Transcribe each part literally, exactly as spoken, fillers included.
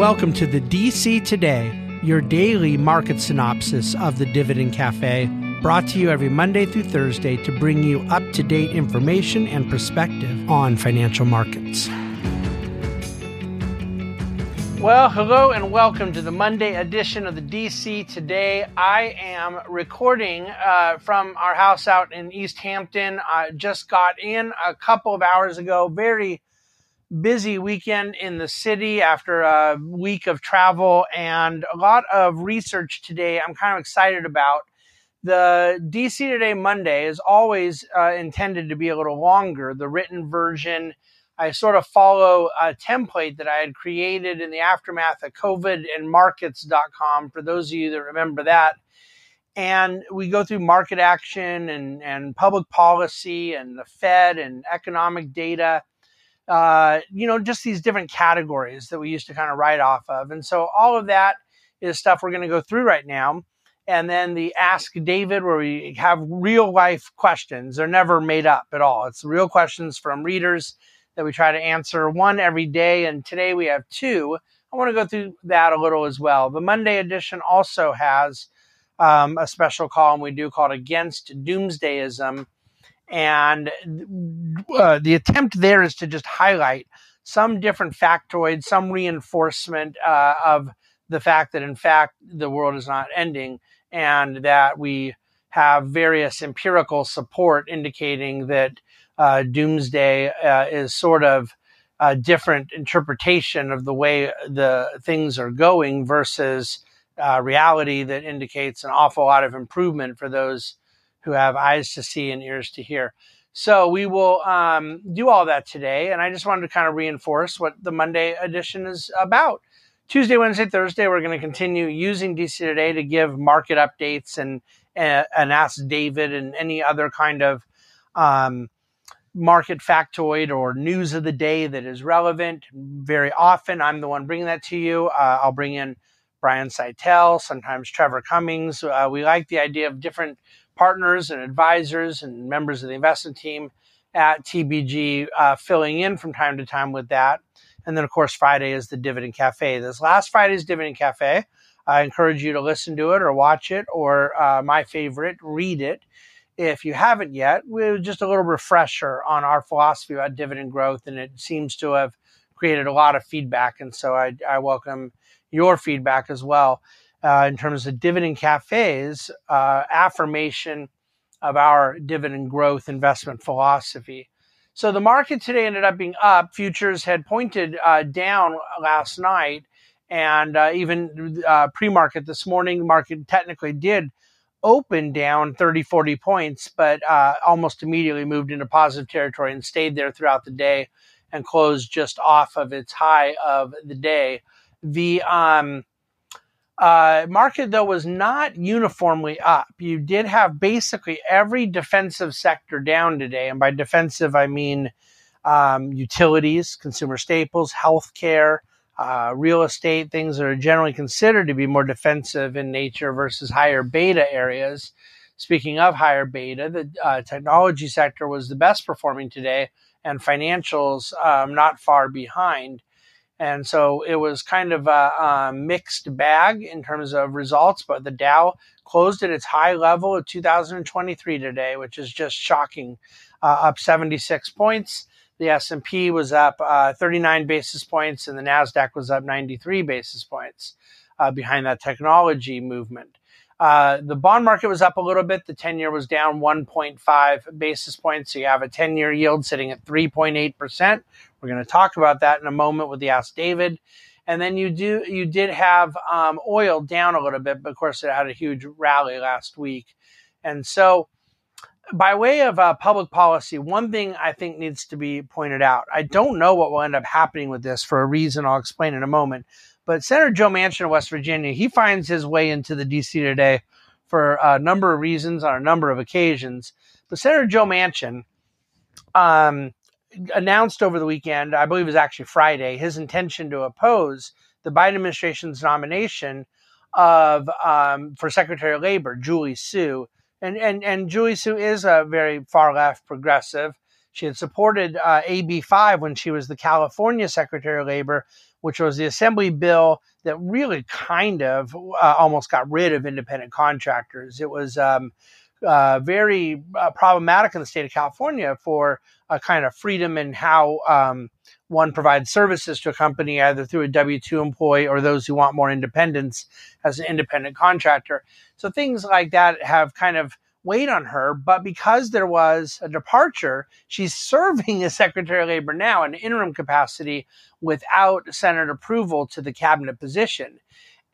welcome to the D C Today, your daily market synopsis of the Dividend Cafe, brought to you every Monday through Thursday to bring you up-to-date information and perspective on financial markets. Well, hello and welcome to the Monday edition of the D C Today. I am recording uh, from our house out in East Hampton. I just got in a couple of hours ago. Very busy weekend in the city after a week of travel and a lot of research today I'm kind of excited about. The D C Today Monday is always uh, intended to be a little longer. The written version, I sort of follow a template that I had created in the aftermath of COVID and Markets dot com, for those of you that remember that. And we go through market action and, and public policy and the Fed and economic data, uh, you know, just these different categories that we used to kind of write off of. And so all of that is stuff we're going to go through right now. And then the Ask David, where we have real life questions. They're never made up at all. It's real questions from readers that we try to answer, one every day, and today we have two. I want to go through that a little as well. The Monday edition also has um, a special column we do called Against Doomsdayism, and uh, the attempt there is to just highlight some different factoids, some reinforcement uh, of the fact that, in fact, the world is not ending, and that we have various empirical support indicating that Uh, doomsday uh, is sort of a different interpretation of the way the things are going versus uh, reality that indicates an awful lot of improvement for those who have eyes to see and ears to hear. So we will um, do all that today. And I just wanted to kind of reinforce what the Monday edition is about. Tuesday, Wednesday, Thursday, we're going to continue using D C Today to give market updates and, and, and Ask David and any other kind of um, market factoid or news of the day that is relevant. Very often, I'm the one bringing that to you. Uh, I'll bring in Brian Seitel, sometimes Trevor Cummings. Uh, we like the idea of different partners and advisors and members of the investment team at T B G uh, filling in from time to time with that. And then, of course, Friday is the Dividend Cafe. This last Friday's Dividend Cafe, I encourage you to listen to it or watch it or uh, my favorite, read it. If you haven't yet, we're just a little refresher on our philosophy about dividend growth, and it seems to have created a lot of feedback. And so I, I welcome your feedback as well uh, in terms of Dividend Cafe's uh, affirmation of our dividend growth investment philosophy. So the market today ended up being up. Futures had pointed uh, down last night, and uh, even uh, pre-market this morning, the market technically did opened down thirty, forty points, but uh, almost immediately moved into positive territory and stayed there throughout the day and closed just off of its high of the day. The um, uh, market, though, was not uniformly up. You did have basically every defensive sector down today. And by defensive, I mean um, utilities, consumer staples, healthcare, Uh, real estate, things that are generally considered to be more defensive in nature versus higher beta areas. Speaking of higher beta, the uh, technology sector was the best performing today, and financials um, not far behind. And so it was kind of a, a mixed bag in terms of results, but the Dow closed at its high level of two thousand twenty-three today, which is just shocking, uh, up seventy-six points. The S and P was up uh, thirty-nine basis points, and the NASDAQ was up ninety-three basis points uh, behind that technology movement. Uh, the bond market was up a little bit. The ten-year was down one point five basis points, so you have a ten-year yield sitting at three point eight percent. We're going to talk about that in a moment with the Ask David. And then you do you did have um, oil down a little bit, but of course it had a huge rally last week. And so by way of uh, public policy, one thing I think needs to be pointed out. I don't know what will end up happening with this for a reason I'll explain in a moment. But Senator Joe Manchin of West Virginia, he finds his way into the D C Today for a number of reasons on a number of occasions. But Senator Joe Manchin um, announced over the weekend, I believe it was actually Friday, his intention to oppose the Biden administration's nomination of um, for Secretary of Labor, Julie Su. And, and and Julie Su is a very far-left progressive. She had supported uh, A B five when she was the California Secretary of Labor, which was the assembly bill that really kind of uh, almost got rid of independent contractors. It was um, uh, very uh, problematic in the state of California for a kind of freedom in how um, one provides services to a company, either through a W two employee or those who want more independence as an independent contractor. So things like that have kind of weighed on her. But because there was a departure, she's serving as Secretary of Labor now in an interim capacity without Senate approval to the cabinet position.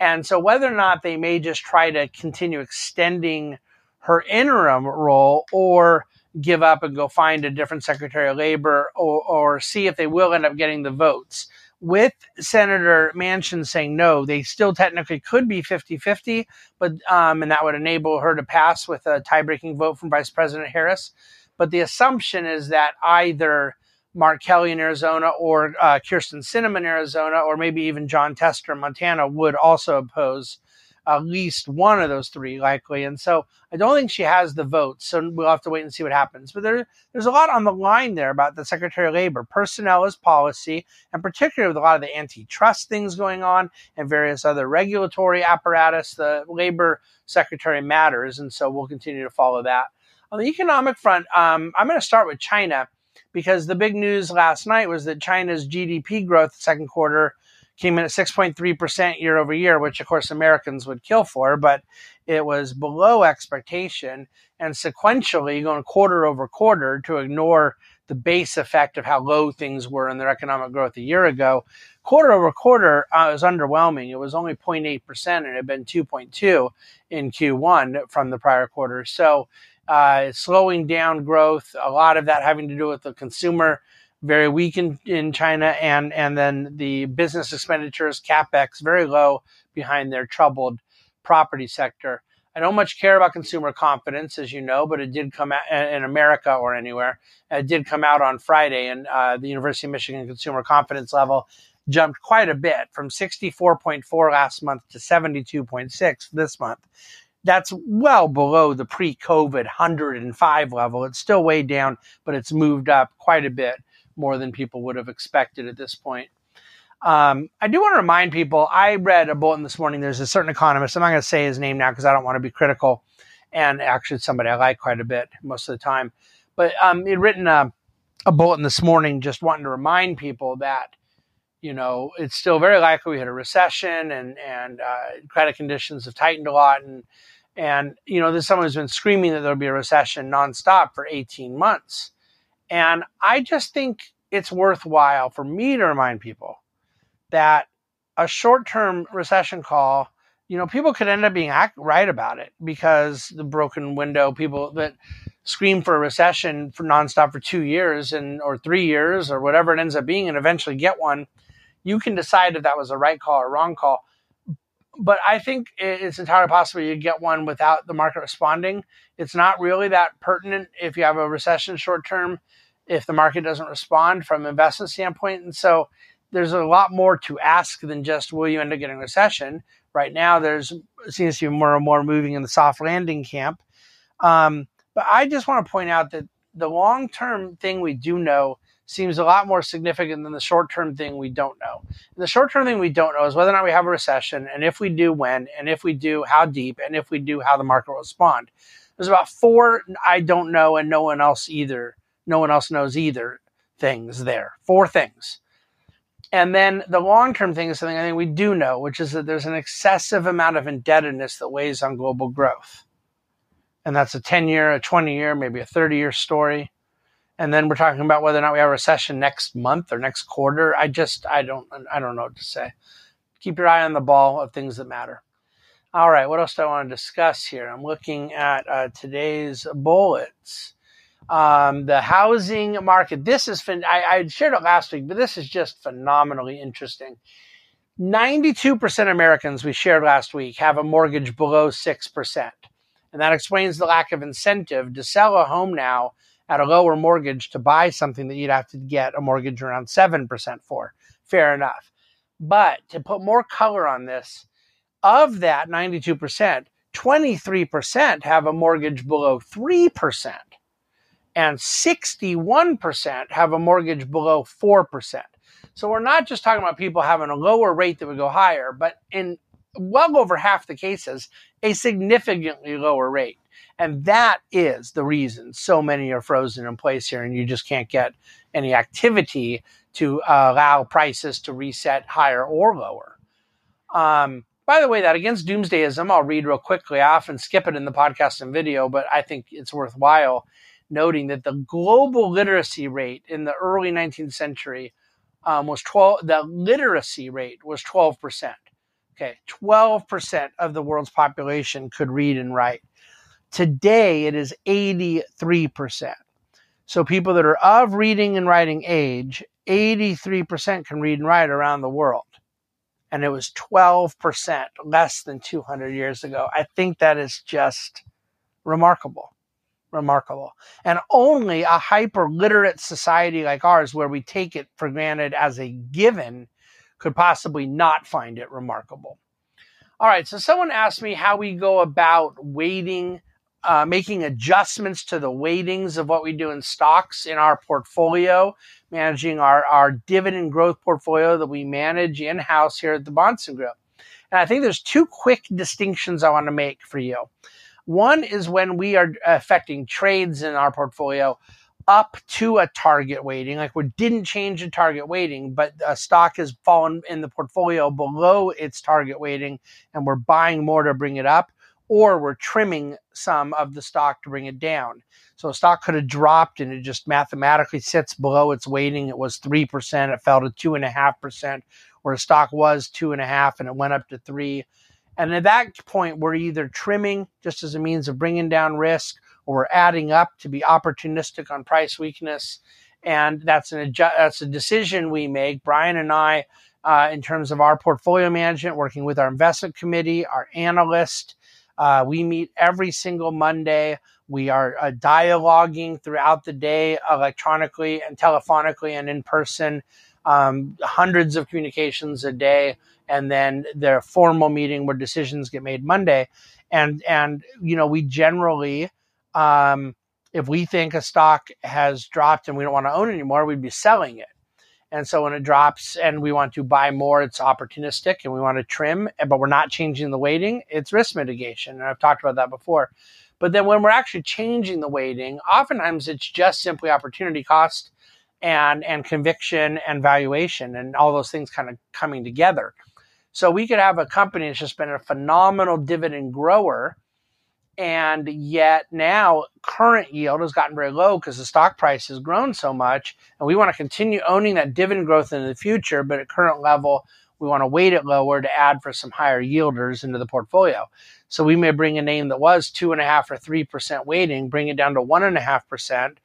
And so whether or not they may just try to continue extending her interim role or give up and go find a different Secretary of Labor, or, or see if they will end up getting the votes. With Senator Manchin saying no, they still technically could be fifty-fifty, but um, and that would enable her to pass with a tie-breaking vote from Vice President Harris. But the assumption is that either Mark Kelly in Arizona or uh, Kirsten Sinema in Arizona, or maybe even John Tester in Montana would also oppose at least one of those three likely. And so I don't think she has the votes, so we'll have to wait and see what happens. But there, there's a lot on the line there about the Secretary of Labor. Personnel is policy, and particularly with a lot of the antitrust things going on and various other regulatory apparatus, the Labor Secretary matters, and so we'll continue to follow that. On the economic front, um, I'm going to start with China, because the big news last night was that China's G D P growth second quarter came in at six point three percent year over year, which, of course, Americans would kill for, but it was below expectation. And sequentially, going quarter over quarter to ignore the base effect of how low things were in their economic growth a year ago, quarter over quarter uh, was underwhelming. It was only zero point eight percent, and it had been two point two in Q one from the prior quarter. So uh, slowing down growth, a lot of that having to do with the consumer very weak in, in China, and, and then the business expenditures, CapEx, very low behind their troubled property sector. I don't much care about consumer confidence, as you know, but it did come out in America or anywhere. It did come out on Friday, and uh, the University of Michigan Consumer Confidence level jumped quite a bit from sixty-four point four last month to seventy-two point six this month. That's well below the pre-COVID one hundred five level. It's still way down, but it's moved up quite a bit, more than people would have expected at this point. Um, I do want to remind people, I read a bulletin this morning. There's a certain economist. I'm not going to say his name now because I don't want to be critical. And actually, it's somebody I like quite a bit most of the time. But um, he'd written a, a bulletin this morning just wanting to remind people that, you know, it's still very likely we had a recession, and, and uh, credit conditions have tightened a lot. And, and you know, there's someone who's been screaming that there'll be a recession nonstop for eighteen months. And I just think it's worthwhile for me to remind people that a short-term recession call, you know, people could end up being right about it, because the broken window people that scream for a recession for nonstop for two years and or three years or whatever it ends up being and eventually get one, you can decide if that was a right call or wrong call. But I think it's entirely possible you get one without the market responding. It's not really that pertinent if you have a recession short term, if the market doesn't respond from an investment standpoint. And so there's a lot more to ask than just, will you end up getting a recession? Right now, there's seems to be more and more moving in the soft landing camp. Um, but I just want to point out that the long-term thing we do know seems a lot more significant than the short-term thing we don't know. And the short-term thing we don't know is whether or not we have a recession, and if we do, when, and if we do, how deep, and if we do, how the market will respond. There's about four I don't know and no one else either, no one else knows either things there, four things. And then the long-term thing is something I think we do know, which is that there's an excessive amount of indebtedness that weighs on global growth. And that's a ten-year, a twenty-year, maybe a thirty-year story. And then we're talking about whether or not we have a recession next month or next quarter. I just, I don't, I don't know what to say. Keep your eye on the ball of things that matter. All right, what else do I want to discuss here? I'm looking at uh, today's bullets. Um, the housing market. This is, fin- I, I shared it last week, but this is just phenomenally interesting. ninety-two percent of Americans, we shared last week, have a mortgage below six percent. And that explains the lack of incentive to sell a home now at a lower mortgage to buy something that you'd have to get a mortgage around seven percent for. Fair enough. But to put more color on this, of that ninety-two percent, twenty-three percent have a mortgage below three percent, and sixty-one percent have a mortgage below four percent. So we're not just talking about people having a lower rate that would go higher, but in well over half the cases, a significantly lower rate. And that is the reason so many are frozen in place here, and you just can't get any activity to uh, allow prices to reset higher or lower. Um, by the way, that Against Doomsdayism, I'll read real quickly. I often skip it in the podcast and video, but I think it's worthwhile noting that the global literacy rate in the early nineteenth century um, was twelve. The literacy rate was twelve percent. Okay, twelve percent of the world's population could read and write. Today, it is eighty-three percent. So people that are of reading and writing age, eighty-three percent can read and write around the world. And it was twelve percent less than two hundred years ago. I think that is just remarkable, remarkable. And only a hyper-literate society like ours, where we take it for granted as a given, could possibly not find it remarkable. All right, so someone asked me how we go about weighting, uh, making adjustments to the weightings of what we do in stocks in our portfolio, managing our, our dividend growth portfolio that we manage in-house here at the Bahnsen Group. And I think there's two quick distinctions I want to make for you. One is when we are affecting trades in our portfolio up to a target weighting, like we didn't change the target weighting, but a stock has fallen in the portfolio below its target weighting and we're buying more to bring it up, or we're trimming some of the stock to bring it down. So a stock could have dropped and it just mathematically sits below its weighting. It was three percent, it fell to two point five percent, or a stock was two point five and it went up to three. And at that point, we're either trimming just as a means of bringing down risk, or we're adding up to be opportunistic on price weakness. And that's an adju- that's a decision we make, Brian and I, uh, in terms of our portfolio management, working with our investment committee, our analyst. Uh, we meet every single Monday. We are uh, dialoguing throughout the day electronically and telephonically and in person, um, hundreds of communications a day. And then their formal meeting where decisions get made Monday. And, and you know, we generally... Um, if we think a stock has dropped and we don't want to own it anymore, we'd be selling it. And so when it drops and we want to buy more, it's opportunistic, and we want to trim, but we're not changing the weighting. It's risk mitigation. And I've talked about that before. But then when we're actually changing the weighting, oftentimes it's just simply opportunity cost and, and conviction and valuation and all those things kind of coming together. So we could have a company that's just been a phenomenal dividend grower, and yet now current yield has gotten very low because the stock price has grown so much, and we want to continue owning that dividend growth in the future, but at current level, we want to weight it lower to add for some higher yielders into the portfolio. So we may bring a name that was two and a half or three percent weighting, bring it down to one and a half percent,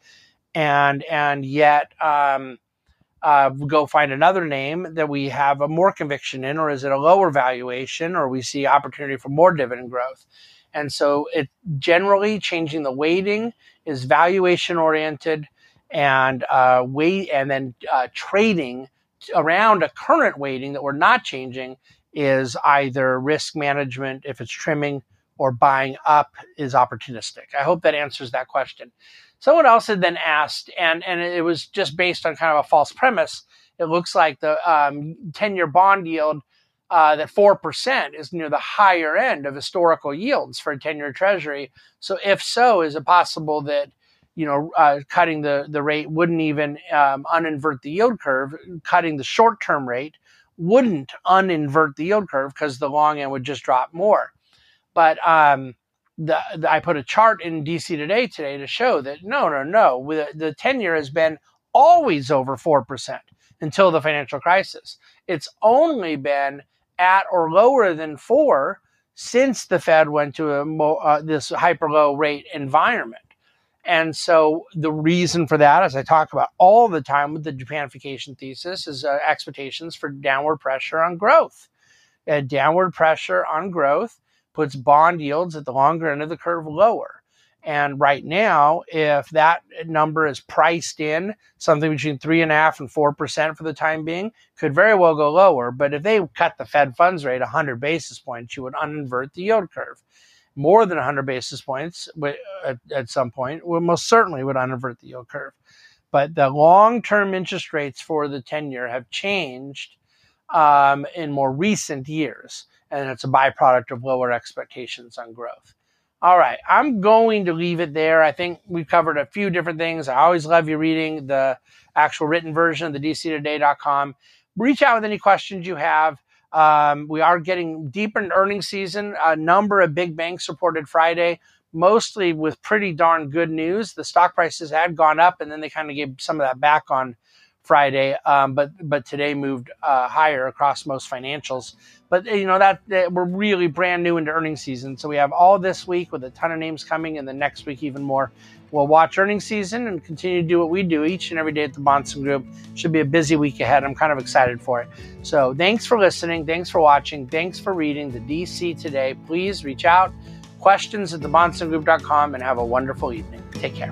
and and yet um, uh, go find another name that we have a more conviction in, or is it a lower valuation, or we see opportunity for more dividend growth. And so it generally changing the weighting is valuation oriented, and uh, weight, and then uh, trading around a current weighting that we're not changing is either risk management if it's trimming, or buying up is opportunistic. I hope that answers that question. Someone else had then asked, and, and it was just based on kind of a false premise. It looks like the um, ten-year bond yield Uh, that four percent is near the higher end of historical yields for a ten-year treasury. So if so, is it possible that, you know, uh, cutting the, the rate wouldn't even um, uninvert the yield curve? Cutting the short-term rate wouldn't uninvert the yield curve because the long end would just drop more. But um, the, the, I put a chart in D C Today today to show that no, no, no. The ten-year has been always over four percent until the financial crisis. It's only been at or lower than four since the Fed went to a mo- uh, this hyper low rate environment. And so the reason for that, as I talk about all the time with the Japanification thesis, is uh, expectations for downward pressure on growth. Uh, downward pressure on growth puts bond yields at the longer end of the curve lower. And right now, if that number is priced in, something between three and a half and four percent for the time being, could very well go lower. But if they cut the Fed funds rate one hundred basis points, you would uninvert the yield curve. More than one hundred basis points at some point, we most certainly would uninvert the yield curve. but the long-term interest rates for the ten-year have changed um, in more recent years, and it's a byproduct of lower expectations on growth. All right, I'm going to leave it there. I think we've covered a few different things. I always love you reading the actual written version of the D C today dot com. Reach out with any questions you have. Um, we are getting deeper in earnings season. A number of big banks reported Friday, mostly with pretty darn good news. The stock prices had gone up, and then they kind of gave some of that back on Friday, um, but but today moved uh, higher across most financials. But you know that, that we're really brand new into earnings season, so we have all this week with a ton of names coming, and the next week even more. We'll watch earnings season and continue to do what we do each and every day at the Bahnsen Group. Should be a busy week ahead. I'm kind of excited for it. So thanks for listening. Thanks for watching. Thanks for reading the D C Today. Please reach out. Questions at the Bahnsen Group dot com, and have a wonderful evening. Take care.